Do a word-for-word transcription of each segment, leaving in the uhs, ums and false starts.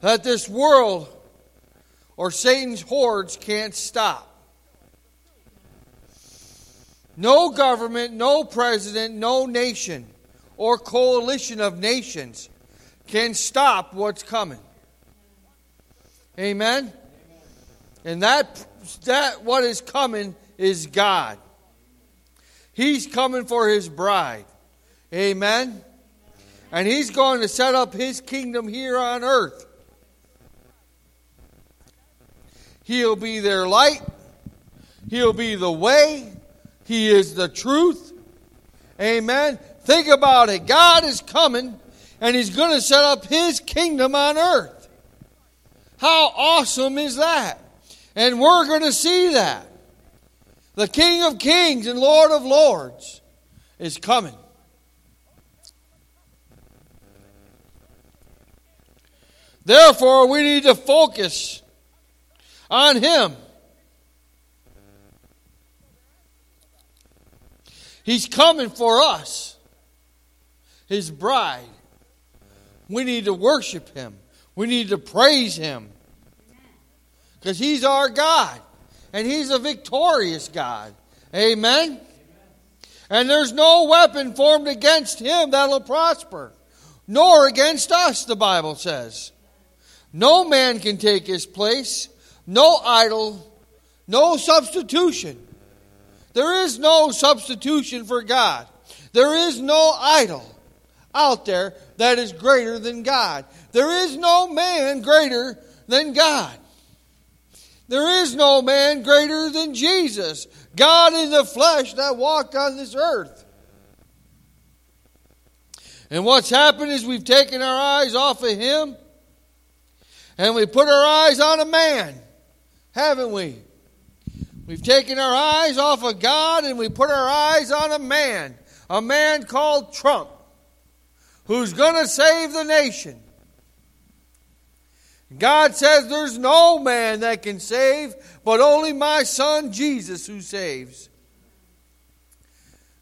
that this world or Satan's hordes can't stop. No government, no president, no nation or coalition of nations can stop what's coming. Amen? And that that what is coming is God. He's coming for His bride. Amen? And He's going to set up His kingdom here on earth. He'll be their light. He'll be the way. He is the truth. Amen? Think about it. God is coming, and He's going to set up His kingdom on earth. How awesome is that? And we're going to see that. The King of Kings and Lord of Lords is coming. Therefore, we need to focus on Him. He's coming for us, His bride. We need to worship Him. We need to praise Him. Because He's our God. And He's a victorious God. Amen? Amen? And there's no weapon formed against Him that'll prosper. Nor against us, the Bible says. No man can take His place. No idol. No substitution. There is no substitution for God. There is no idol out there that is greater than God. There is no man greater than God. There is no man greater than Jesus, God in the flesh that walked on this earth. And what's happened is we've taken our eyes off of Him and we put our eyes on a man, haven't we? We've taken our eyes off of God and we put our eyes on a man, a man called Trump, who's going to save the nation. God says there's no man that can save, but only my Son Jesus who saves.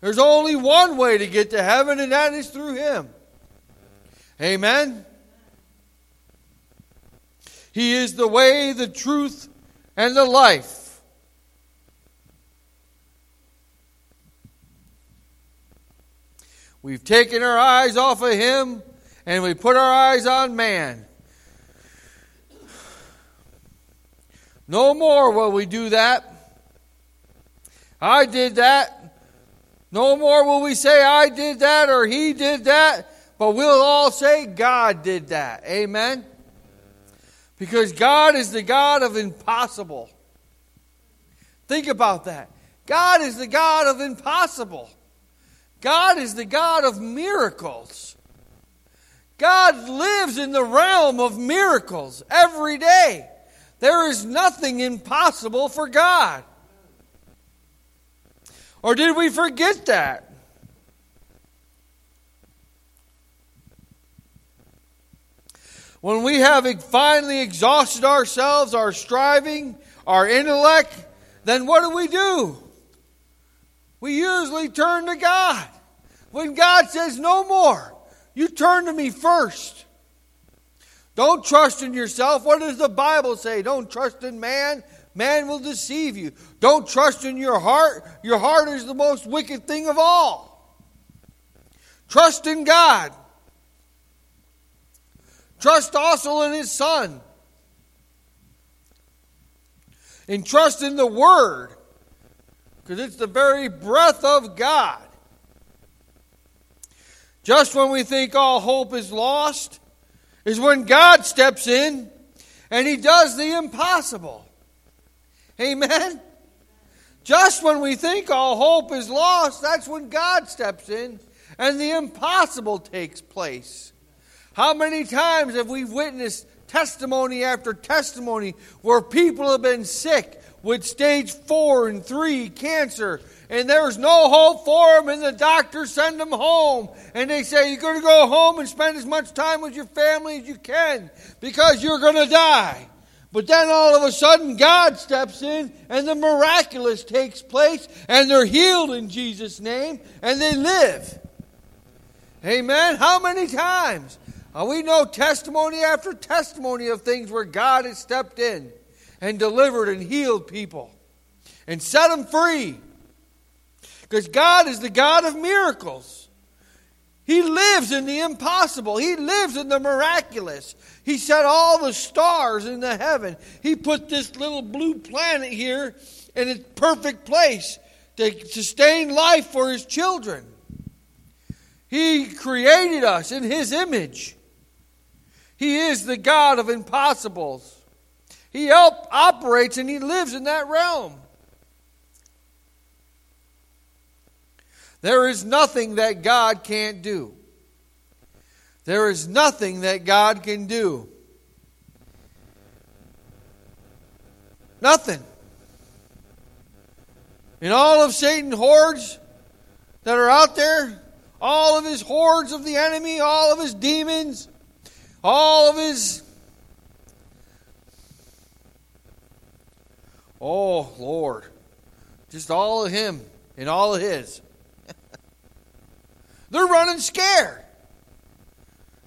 There's only one way to get to heaven, and that is through Him. Amen? He is the way, the truth, and the life. We've taken our eyes off of Him, and we put our eyes on man. No more will we do that. I did that. No more will we say I did that or he did that. But we'll all say God did that. Amen? Because God is the God of impossible. Think about that. God is the God of impossible. God is the God of miracles. God lives in the realm of miracles every day. There is nothing impossible for God. Or did we forget that? When we have finally exhausted ourselves, our striving, our intellect, then what do we do? We usually turn to God. When God says, no more, you turn to me first. Don't trust in yourself. What does the Bible say? Don't trust in man. Man will deceive you. Don't trust in your heart. Your heart is the most wicked thing of all. Trust in God. Trust also in His Son. And trust in the Word. Because it's the very breath of God. Just when we think all hope is lost, is when God steps in and He does the impossible. Amen? Just when we think all hope is lost, that's when God steps in and the impossible takes place. How many times have we witnessed testimony after testimony where people have been sick with stage four and three cancer and there's no hope for them, and the doctors send them home. And they say, you're going to go home and spend as much time with your family as you can because you're going to die. But then all of a sudden, God steps in and the miraculous takes place and they're healed in Jesus' name and they live. Amen? How many times? Uh, we know testimony after testimony of things where God has stepped in and delivered and healed people and set them free. Because God is the God of miracles. He lives in the impossible. He lives in the miraculous. He set all the stars in the heaven. He put this little blue planet here in its perfect place to sustain life for His children. He created us in His image. He is the God of impossibles. He op- operates and He lives in that realm. There is nothing that God can't do. There is nothing that God can do. Nothing. In all of Satan's hordes that are out there, all of his hordes of the enemy, all of his demons, all of his... Oh, Lord. Just all of him and all of his. They're running scared.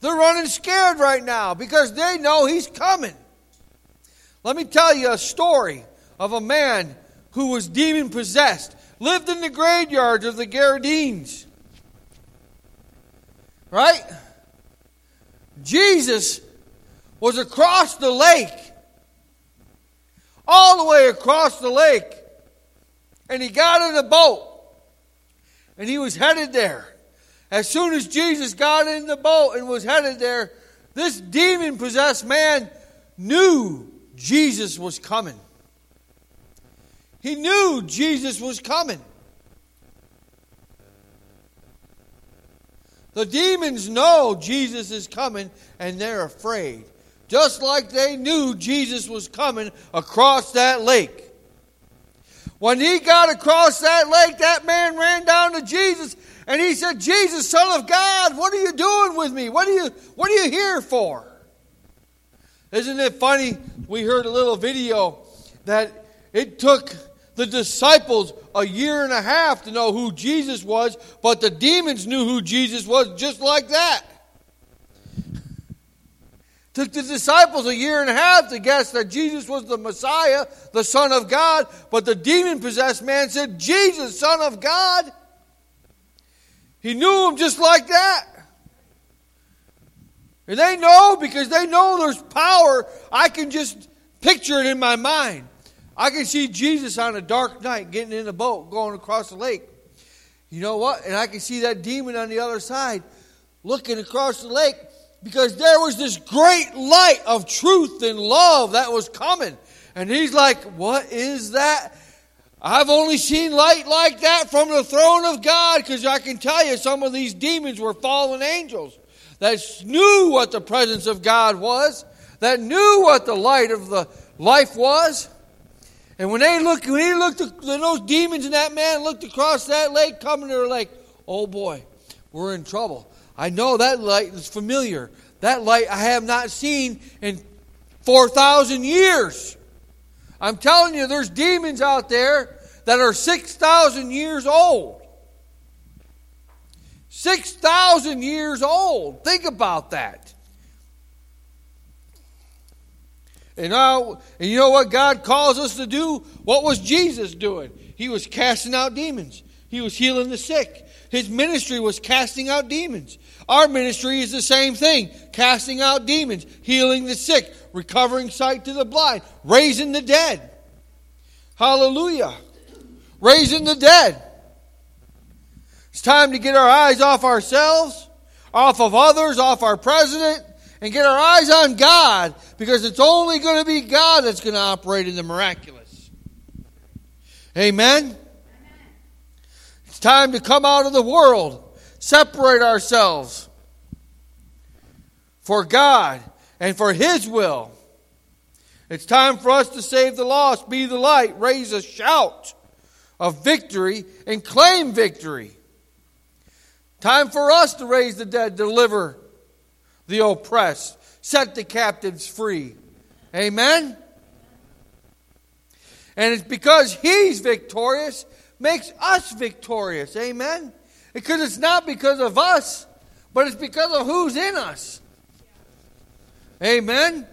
They're running scared right now because they know he's coming. Let me tell you a story of a man who was demon-possessed, lived in the graveyards of the Gadarenes. Right? Jesus was across the lake, all the way across the lake, and he got in a boat, and he was headed there. As soon as Jesus got in the boat and was headed there, this demon-possessed man knew Jesus was coming. He knew Jesus was coming. The demons know Jesus is coming, and they're afraid. Just like they knew Jesus was coming across that lake. When he got across that lake, that man ran down to Jesus, and he said, "Jesus, Son of God, what are you doing with me? What are you, what are you here for?" Isn't it funny? We heard a little video that it took the disciples a year and a half to know who Jesus was, but the demons knew who Jesus was just like that. Took the disciples a year and a half to guess that Jesus was the Messiah, the Son of God, but the demon-possessed man said, "Jesus, Son of God." He knew him just like that. And they know, because they know there's power. I can just picture it in my mind. I can see Jesus on a dark night getting in a boat, going across the lake. You know what? And I can see that demon on the other side looking across the lake, because there was this great light of truth and love that was coming. And he's like, "What is that? I've only seen light like that from the throne of God," because I can tell you some of these demons were fallen angels that knew what the presence of God was, that knew what the light of the life was. And when they looked, when he looked, when those demons and that man looked across that lake coming, they were like, "Oh boy, we're in trouble. I know that light is familiar. That light I have not seen in four thousand years." I'm telling you, there's demons out there that are six thousand years old. six thousand years old. Think about that. And, I, and you know what God calls us to do? What was Jesus doing? He was casting out demons. He was healing the sick. His ministry was casting out demons. Our ministry is the same thing. Casting out demons. Healing the sick. Recovering sight to the blind. Raising the dead. Hallelujah. Raising the dead. It's time to get our eyes off ourselves, off of others, off our president, and get our eyes on God, because it's only going to be God that's going to operate in the miraculous. Amen? Amen? It's time to come out of the world, separate ourselves for God and for His will. It's time for us to save the lost, be the light, raise a shout of victory, and claim victory. Time for us to raise the dead, deliver the oppressed, set the captives free. Amen? And it's because He's victorious, makes us victorious. Amen? Because it's not because of us, but it's because of who's in us. Amen?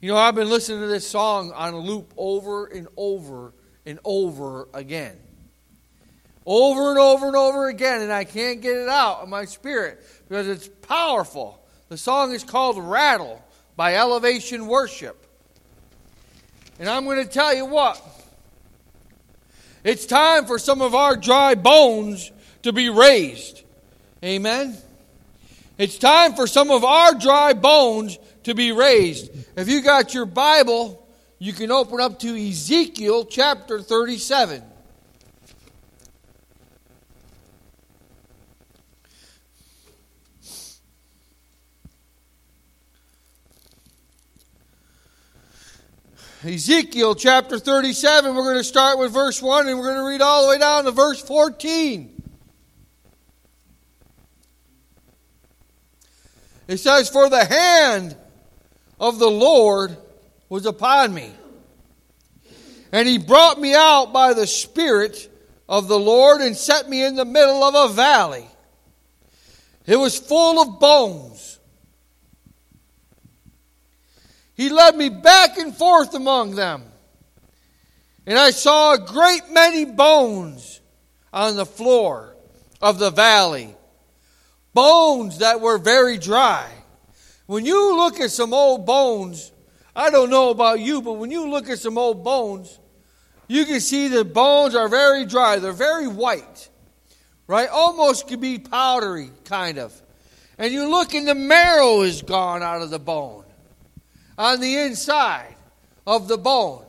You know, I've been listening to this song on a loop over and over and over again. Over and over and over again, and I can't get it out of my spirit because it's powerful. The song is called Rattle by Elevation Worship. And I'm going to tell you what. It's time for some of our dry bones to be raised. Amen? It's time for some of our dry bones to be raised. If you got your Bible, you can open up to Ezekiel chapter thirty-seven. Ezekiel chapter thirty-seven, we're going to start with verse one and we're going to read all the way down to verse fourteen. It says, "For the hand of the Lord was upon me, and he brought me out by the Spirit of the Lord and set me in the middle of a valley. It was full of bones. He led me back and forth among them, and I saw a great many bones on the floor of the valley, bones that were very dry." When you look at some old bones, I don't know about you, but when you look at some old bones, you can see the bones are very dry. They're very white, right? Almost could be powdery, kind of. And you look and the marrow is gone out of the bone. On the inside of the bone.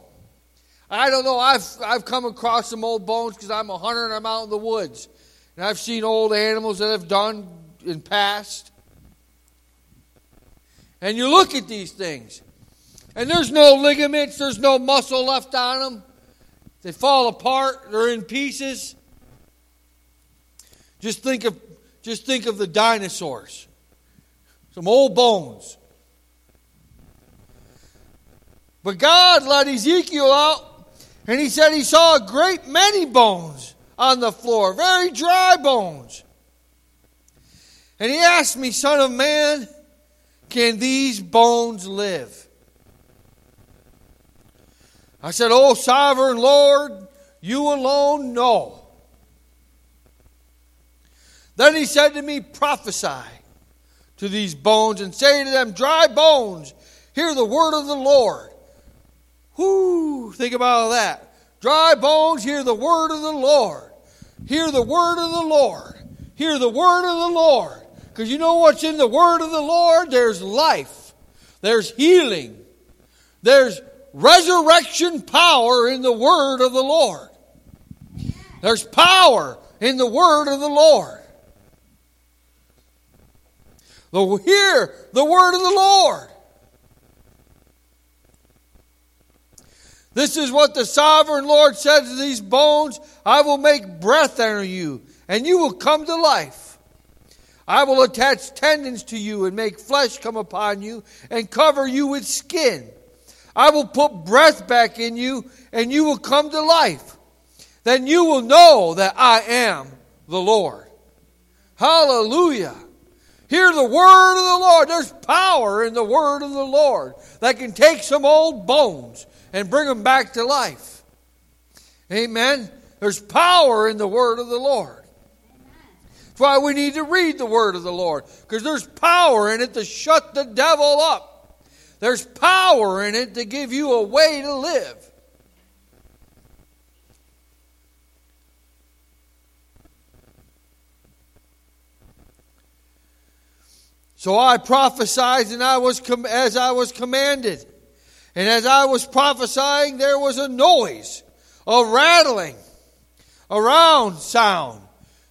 I don't know, I've I've come across some old bones because I'm a hunter and I'm out in the woods. And I've seen old animals that have done and passed. And you look at these things. And there's no ligaments, there's no muscle left on them. They fall apart, they're in pieces. Just think of just think of the dinosaurs. Some old bones. But God let Ezekiel out, and he said he saw a great many bones on the floor, very dry bones. And he asked me, "Son of man, can these bones live?" I said, "O sovereign Lord, you alone know." Then he said to me, "Prophesy to these bones and say to them, dry bones, hear the word of the Lord." Whoo, think about that. Dry bones, hear the word of the Lord. Hear the word of the Lord. Hear the word of the Lord. Because you know what's in the word of the Lord? There's life. There's healing. There's resurrection power in the word of the Lord. There's power in the word of the Lord. Hear the word of the Lord. This is what the sovereign Lord said to these bones. "I will make breath enter you, and you will come to life. I will attach tendons to you and make flesh come upon you and cover you with skin. I will put breath back in you, and you will come to life. Then you will know that I am the Lord." Hallelujah. Hear the word of the Lord. There's power in the word of the Lord that can take some old bones and bring them back to life. Amen. There's power in the word of the Lord. That's why we need to read the word of the Lord. Because there's power in it to shut the devil up. There's power in it to give you a way to live. So I prophesied and I was com- as I was commanded. And as I was prophesying, there was a noise, a rattling, a round sound.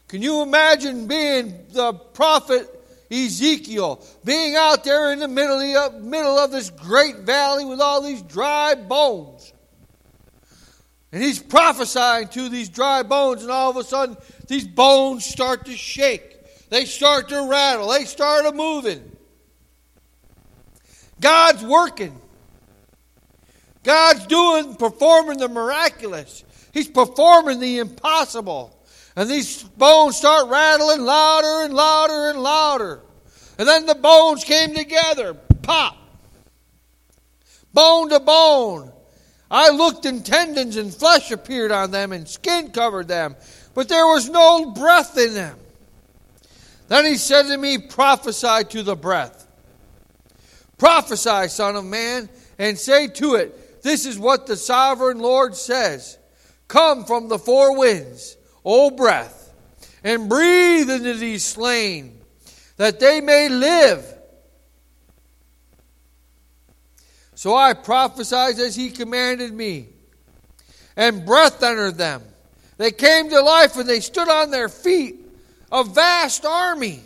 Can you imagine being the prophet Ezekiel, being out there in the middle of this great valley with all these dry bones? And he's prophesying to these dry bones, and all of a sudden, these bones start to shake. They start to rattle. They start to moving. God's working. God's doing, performing the miraculous. He's performing the impossible. And these bones start rattling louder and louder and louder. And then the bones came together. Pop. Bone to bone. I looked, and tendons and flesh appeared on them, and skin covered them. But there was no breath in them. Then he said to me, prophesy to the breath. Prophesy, son of man, and say to it, this is what the sovereign Lord says. Come from the four winds, O breath, and breathe into these slain, that they may live. So I prophesied as he commanded me, and breath entered them. They came to life, and they stood on their feet, a vast army.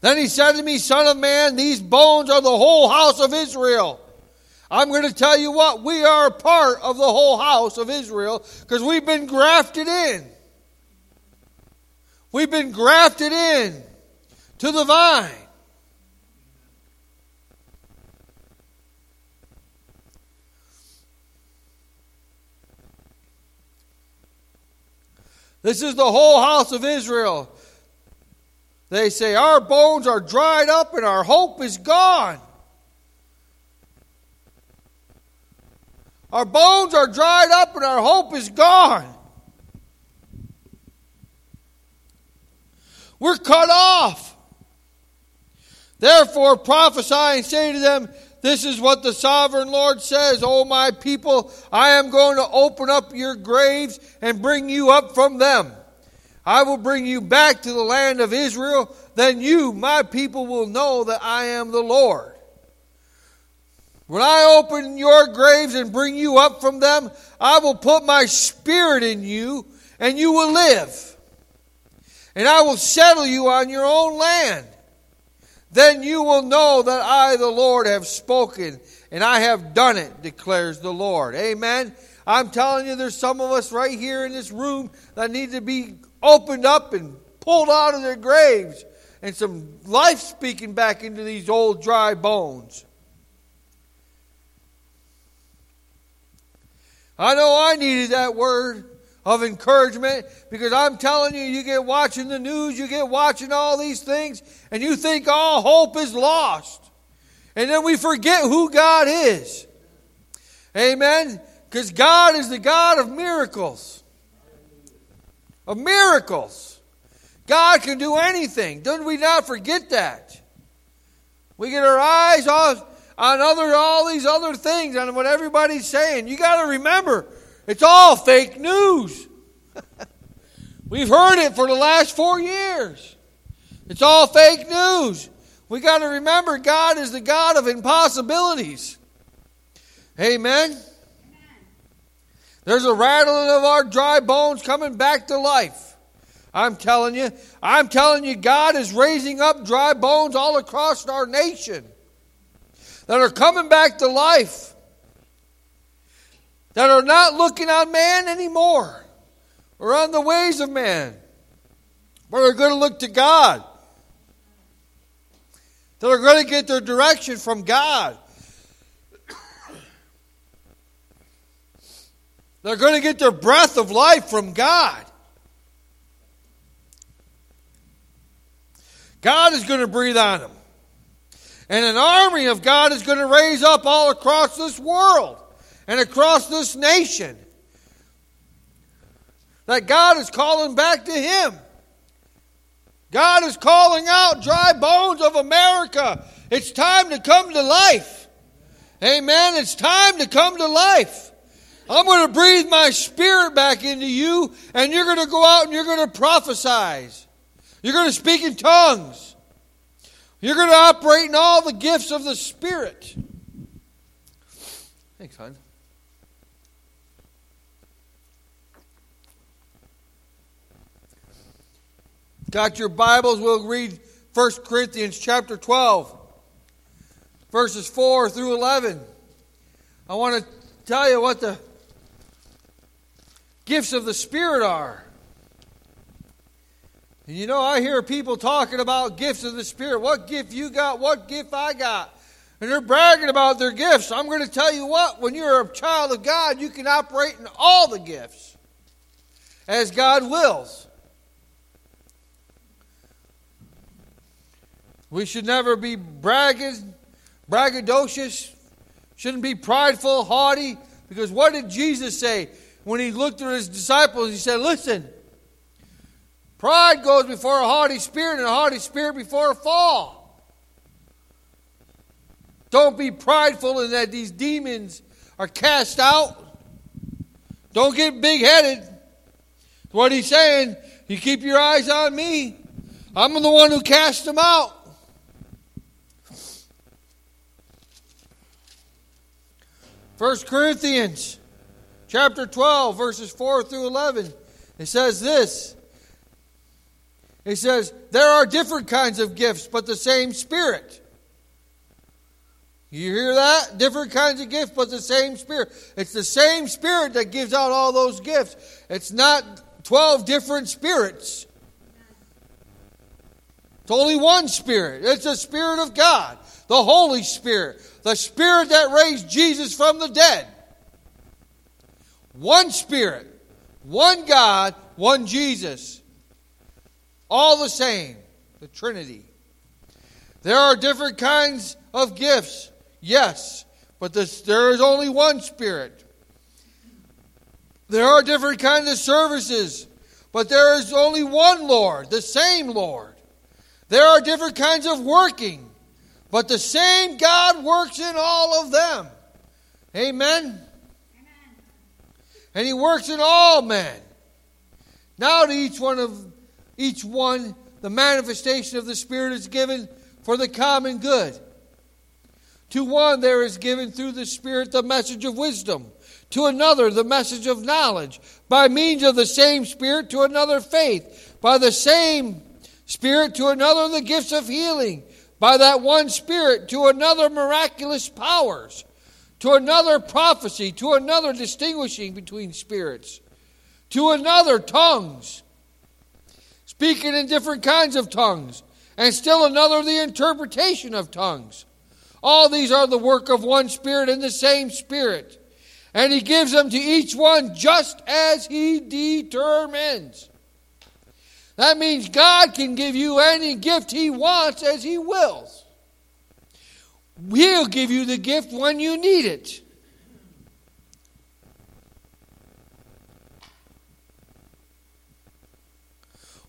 Then he said to me, son of man, these bones are the whole house of Israel. I'm going to tell you what, we are a part of the whole house of Israel because we've been grafted in. We've been grafted in to the vine. This is the whole house of Israel. They say, our bones are dried up and our hope is gone. Our bones are dried up and our hope is gone. We're cut off. Therefore prophesy and say to them, this is what the sovereign Lord says, O my people, I am going to open up your graves and bring you up from them. I will bring you back to the land of Israel. Then you, my people, will know that I am the Lord. When I open your graves and bring you up from them, I will put my spirit in you and you will live. And I will settle you on your own land. Then you will know that I, the Lord, have spoken, and I have done it, declares the Lord. Amen. I'm telling you, there's some of us right here in this room that need to be opened up and pulled out of their graves, and some life speaking back into these old dry bones. I know I needed that word of encouragement, because I'm telling you, you get watching the news, you get watching all these things, and you think all hope is lost. And then we forget who God is. Amen? Because God is the God of miracles. Of miracles. God can do anything. Don't we not forget that? We get our eyes on other, all these other things, on what everybody's saying. You got to remember, it's all fake news. We've heard it for the last four years. It's all fake news. We got to remember, God is the God of impossibilities. Amen? Amen. There's a rattling of our dry bones coming back to life. I'm telling you. I'm telling you, God is raising up dry bones all across our nation that are coming back to life, that are not looking on man anymore or on the ways of man, but are going to look to God, that are going to get their direction from God. They're going to get their breath of life from God. God is going to breathe on them. And an army of God is going to raise up all across this world and across this nation, that God is calling back to Him. God is calling out dry bones of America. It's time to come to life. Amen. It's time to come to life. I'm going to breathe my spirit back into you, and you're going to go out and you're going to prophesize. You're going to speak in tongues. You're going to operate in all the gifts of the Spirit. Thanks, hon. Got your Bibles? We'll read First Corinthians chapter twelve, verses four through eleven. I want to tell you what the gifts of the Spirit are. And you know, I hear people talking about gifts of the Spirit. What gift you got? What gift I got? And they're bragging about their gifts. I'm going to tell you what, when you're a child of God, you can operate in all the gifts as God wills. We should never be braggers, braggadocious, shouldn't be prideful, haughty, because what did Jesus say when he looked at his disciples? He said, listen, pride goes before a haughty spirit and a haughty spirit before a fall. Don't be prideful in that these demons are cast out. Don't get big-headed. What he's saying, you keep your eyes on me. I'm the one who cast them out. First Corinthians chapter twelve, verses four through eleven. It says this. It says, there are different kinds of gifts, but the same Spirit. You hear that? Different kinds of gifts, but the same Spirit. It's the same Spirit that gives out all those gifts. It's not twelve different spirits. It's only one Spirit. It's the Spirit of God, the Holy Spirit, the Spirit that raised Jesus from the dead. One Spirit, one God, one Jesus. All the same, the Trinity. There are different kinds of gifts. Yes, but this, there is only one Spirit. There are different kinds of services, but there is only one Lord, the same Lord. There are different kinds of working, but the same God works in all of them. Amen? Amen. And He works in all men. Now to each one of each one, the manifestation of the Spirit is given for the common good. To one there is given through the Spirit the message of wisdom. To another the message of knowledge. By means of the same Spirit to another faith. By the same Spirit to another the gifts of healing. By that one Spirit to another miraculous powers. To another prophecy. To another distinguishing between spirits. To another tongues. Speaking in different kinds of tongues. And still another the interpretation of tongues. All these are the work of one Spirit and the same Spirit. And He gives them to each one just as He determines. That means God can give you any gift He wants as He wills. He'll give you the gift when you need it.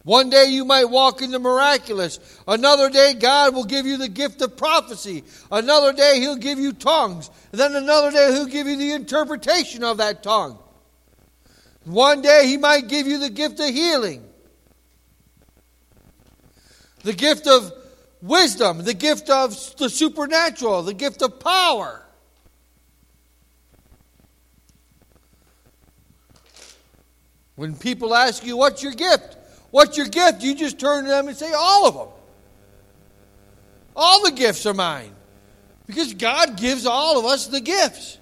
One day you might walk in the miraculous. Another day God will give you the gift of prophecy. Another day He'll give you tongues. And then another day He'll give you the interpretation of that tongue. One day He might give you the gift of healing. The gift of wisdom. The gift of the supernatural. The gift of power. When people ask you, what's your gift? What's your gift? You just turn to them and say, all of them. All the gifts are mine. Because God gives all of us the gifts.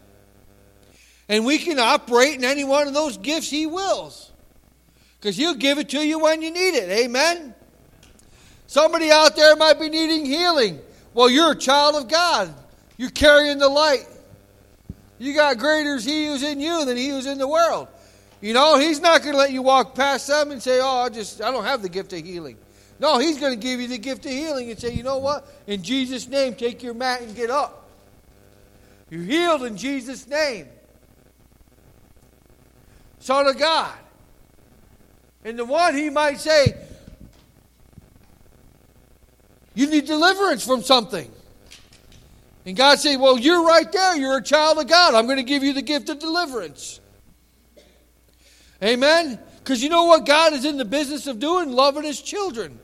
And we can operate in any one of those gifts He wills. Because He'll give it to you when you need it. Amen? Somebody out there might be needing healing. Well, you're a child of God. You're carrying the light. You got greater is He who's in you than he who's in the world. You know, He's not going to let you walk past them and say, oh, I just, I don't have the gift of healing. No, He's going to give you the gift of healing and say, you know what? In Jesus' name, take your mat and get up. You're healed in Jesus' name. Son of God. And the one He might say, you need deliverance from something. And God say, well, you're right there. You're a child of God. I'm going to give you the gift of deliverance. Amen? Because you know what God is in the business of doing? Loving His children.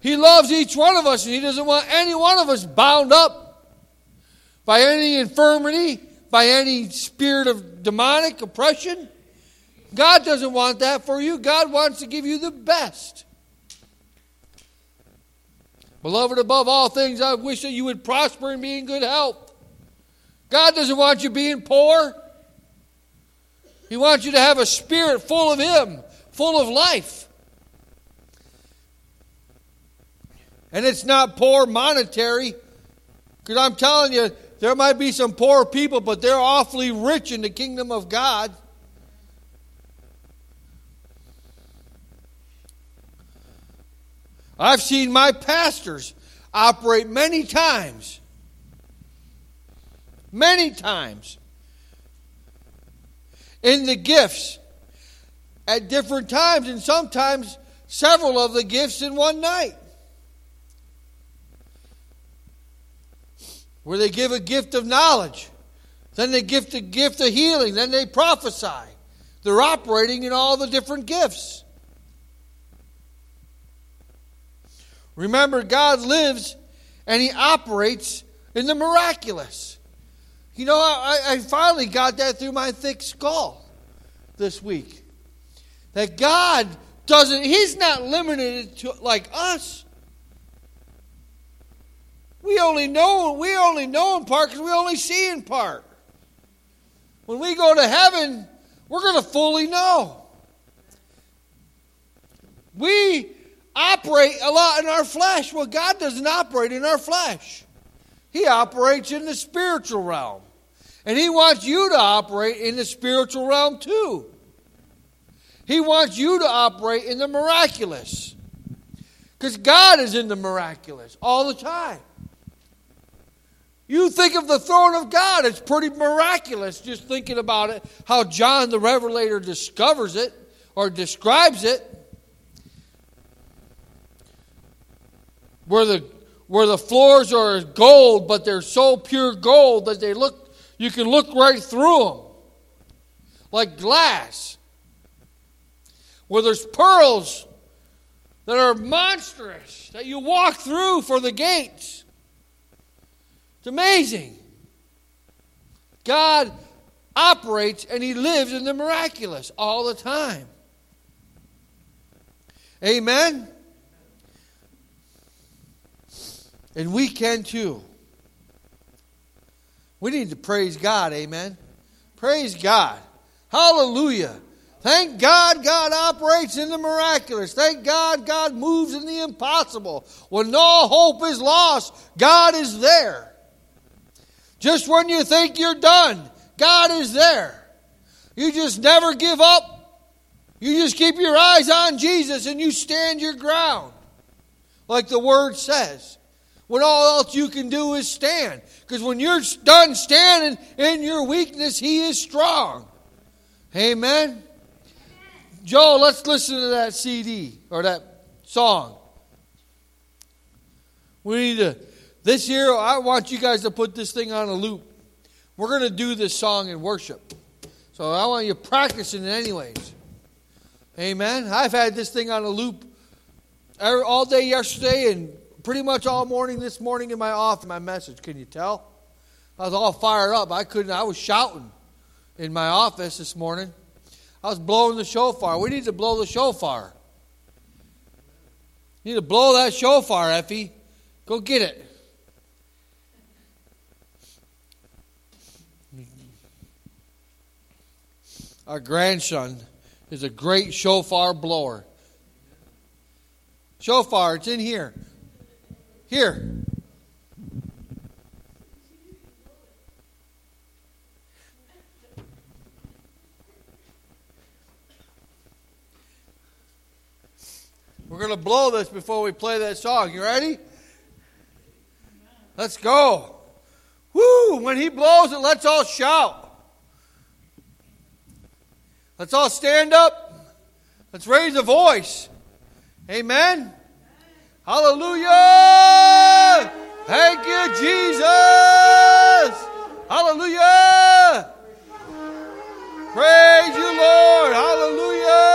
He loves each one of us, and He doesn't want any one of us bound up by any infirmity, by any spirit of demonic oppression. God doesn't want that for you. God wants to give you the best. Beloved, above all things, I wish that you would prosper and be in good health. God doesn't want you being poor. He wants you to have a spirit full of Him, full of life. And it's not poor monetary. Because I'm telling you, there might be some poor people, but they're awfully rich in the kingdom of God. I've seen my pastors. operate many times. Many times. In the gifts. At different times. And sometimes several of the gifts in one night. Where they give a gift of knowledge. Then they give the gift of healing. Then they prophesy. They're operating in all the different gifts. Remember, God lives and He operates in the miraculous. You know, I, I finally got that through my thick skull this week. That God doesn't, He's not limited to like us. We only know, we only know in part because we only see in part. When we go to heaven, we're going to fully know. We operate a lot in our flesh. Well, God doesn't operate in our flesh. He operates in the spiritual realm. And He wants you to operate in the spiritual realm too. He wants you to operate in the miraculous. Because God is in the miraculous all the time. You think of the throne of God, it's pretty miraculous just thinking about it, how John the Revelator discovers it or describes it. Where the where the floors are gold, but they're so pure gold that they look you can look right through them like glass. Where there's pearls that are monstrous that you walk through for the gates. It's amazing. God operates and He lives in the miraculous all the time. Amen? And we can too. We need to praise God, amen? Praise God. Hallelujah. Thank God God operates in the miraculous. Thank God God moves in the impossible. When all hope is lost, God is there. Just when you think you're done, God is there. You just never give up. You just keep your eyes on Jesus and you stand your ground. Like the Word says. When all else you can do is stand. Because when you're done standing in your weakness, He is strong. Amen? Joel, let's listen to that C D or that song. We need to... This year, I want you guys to put this thing on a loop. We're going to do this song in worship. So I want you practicing it anyways. Amen. I've had this thing on a loop all day yesterday and pretty much all morning this morning in my off my message. Can you tell? I was all fired up. I couldn't. I was shouting in my office this morning. I was blowing the shofar. We need to blow the shofar. You need to blow that shofar, Effie. Go get it. Our grandson is a great shofar blower. Shofar, it's in here. Here. We're going to blow this before we play that song. You ready? Let's go. Woo! When he blows it, let's all shout. Let's all stand up. Let's raise a voice. Amen. Hallelujah. Thank you, Jesus. Hallelujah. Praise you, Lord. Hallelujah.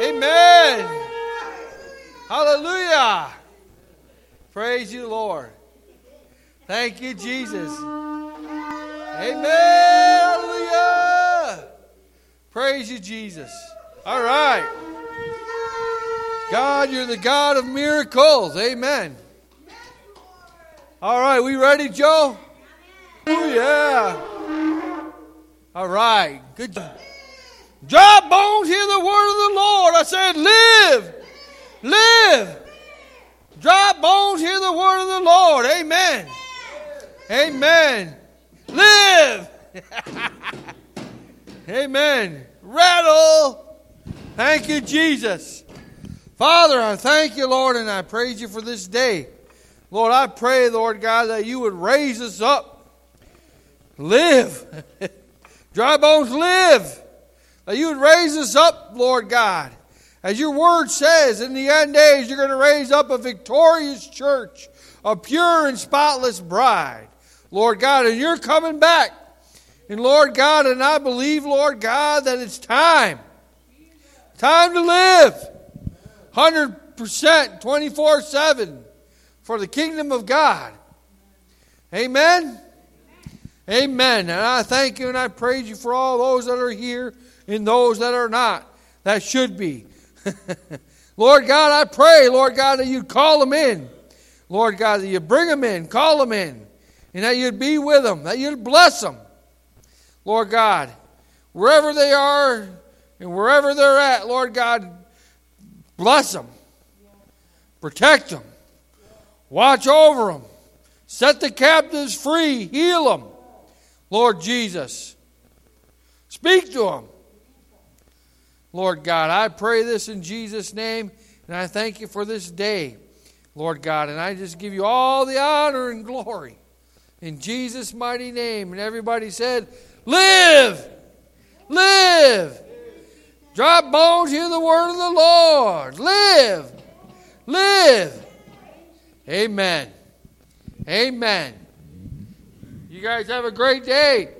Amen. Hallelujah. Praise you, Lord. Thank you, Jesus. Amen. Hallelujah. Praise you, Jesus. All right. God, you're the God of miracles. Amen. All right. We ready, Joe? Oh, yeah. All right. Good job. Dry bones, hear the word of the Lord. I said, live. Live. Dry bones, hear the word of the Lord. Amen. Amen. Live. Amen. Rattle. Thank you, Jesus. Father, I thank you, Lord, and I praise you for this day. Lord, I pray, Lord God, that you would raise us up. Live. Dry bones live. That you would raise us up, Lord God. As your word says, in the end days, you're going to raise up a victorious church, a pure and spotless bride, Lord God, and you're coming back. And Lord God, and I believe, Lord God, that it's time. Time to live. one hundred percent, twenty-four seven for the kingdom of God. Amen? Amen. And I thank you and I praise you for all those that are here and those that are not. That should be. Lord God, I pray, Lord God, that you'd call them in. Lord God, that you'd bring them in, call them in, and that you'd be with them, that you'd bless them. Lord God, wherever they are and wherever they're at, Lord God, bless them. Protect them. Watch over them. Set the captives free. Heal them. Lord Jesus, speak to them. Lord God, I pray this in Jesus' name, and I thank you for this day, Lord God. And I just give you all the honor and glory in Jesus' mighty name. And everybody said, live! Live! Dry bones, hear the word of the Lord. Live! Live! Amen. Amen. You guys have a great day.